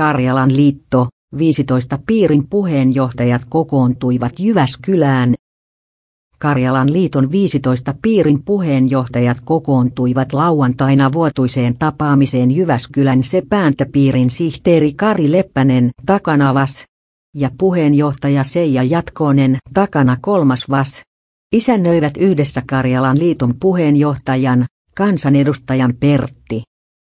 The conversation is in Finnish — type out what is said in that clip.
Karjalan liitto, 15 piirin puheenjohtajat kokoontuivat Jyväskylään. Karjalan liiton 15 piirin puheenjohtajat kokoontuivat lauantaina vuotuiseen tapaamiseen Jyväskylän Sepäntäpiirin sihteeri Kari Leppänen takanavas ja puheenjohtaja Seija Jatkoen takana kolmasvas. Isännöivät yhdessä Karjalan liiton puheenjohtajan, kansanedustajan Pertti